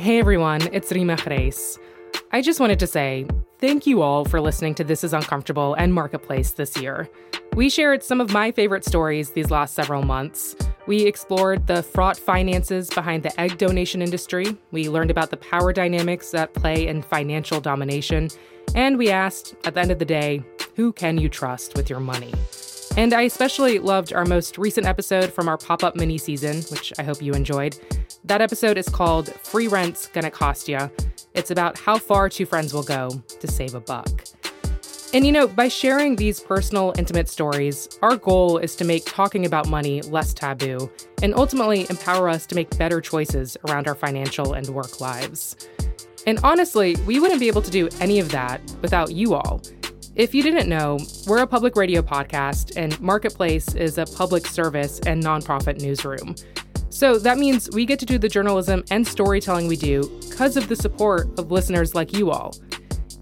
Hey everyone, it's Reema Khreis. I just wanted to say thank you all for listening to This Is Uncomfortable and Marketplace this year. We shared some of my favorite stories these last several months. We explored the fraught finances behind the egg donation industry. We learned about the power dynamics at play in financial domination. And we asked, at the end of the day, who can you trust with your money? And I especially loved our most recent episode from our pop-up mini-season, which I hope you enjoyed. That episode is called Free Rent's Gonna Cost Ya. It's about how far two friends will go to save a buck. And you know, by sharing these personal, intimate stories, our goal is to make talking about money less taboo and ultimately empower us to make better choices around our financial and work lives. And honestly, we wouldn't be able to do any of that without you all. If you didn't know, we're a public radio podcast, and Marketplace is a public service and nonprofit newsroom. So that means we get to do the journalism and storytelling we do because of the support of listeners like you all.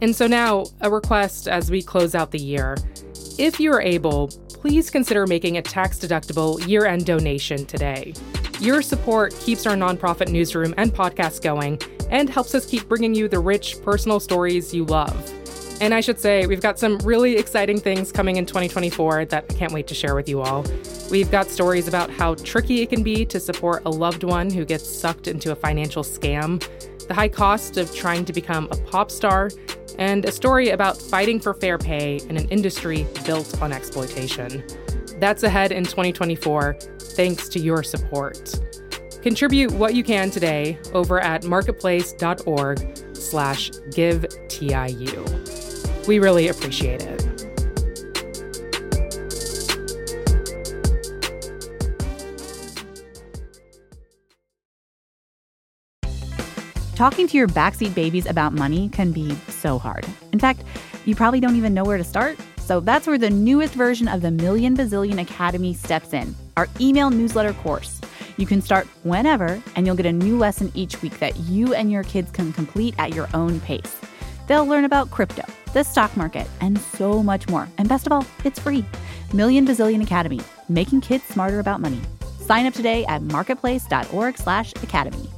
And so now, a request as we close out the year. If you're able, please consider making a tax-deductible year-end donation today. Your support keeps our nonprofit newsroom and podcast going and helps us keep bringing you the rich, personal stories you love. And I should say, we've got some really exciting things coming in 2024 that I can't wait to share with you all. We've got stories about how tricky it can be to support a loved one who gets sucked into a financial scam, the high cost of trying to become a pop star, and a story about fighting for fair pay in an industry built on exploitation. That's ahead in 2024, thanks to your support. Contribute what you can today over at marketplace.org/giveTIU. We really appreciate it. Talking to your backseat babies about money can be so hard. In fact, you probably don't even know where to start. So that's where the newest version of the Million Bazillion Academy steps in, our email newsletter course. You can start whenever, and you'll get a new lesson each week that you and your kids can complete at your own pace. They'll learn about crypto, the stock market, and so much more. And best of all, it's free. Million Bazillion Academy, making kids smarter about money. Sign up today at marketplace.org/academy.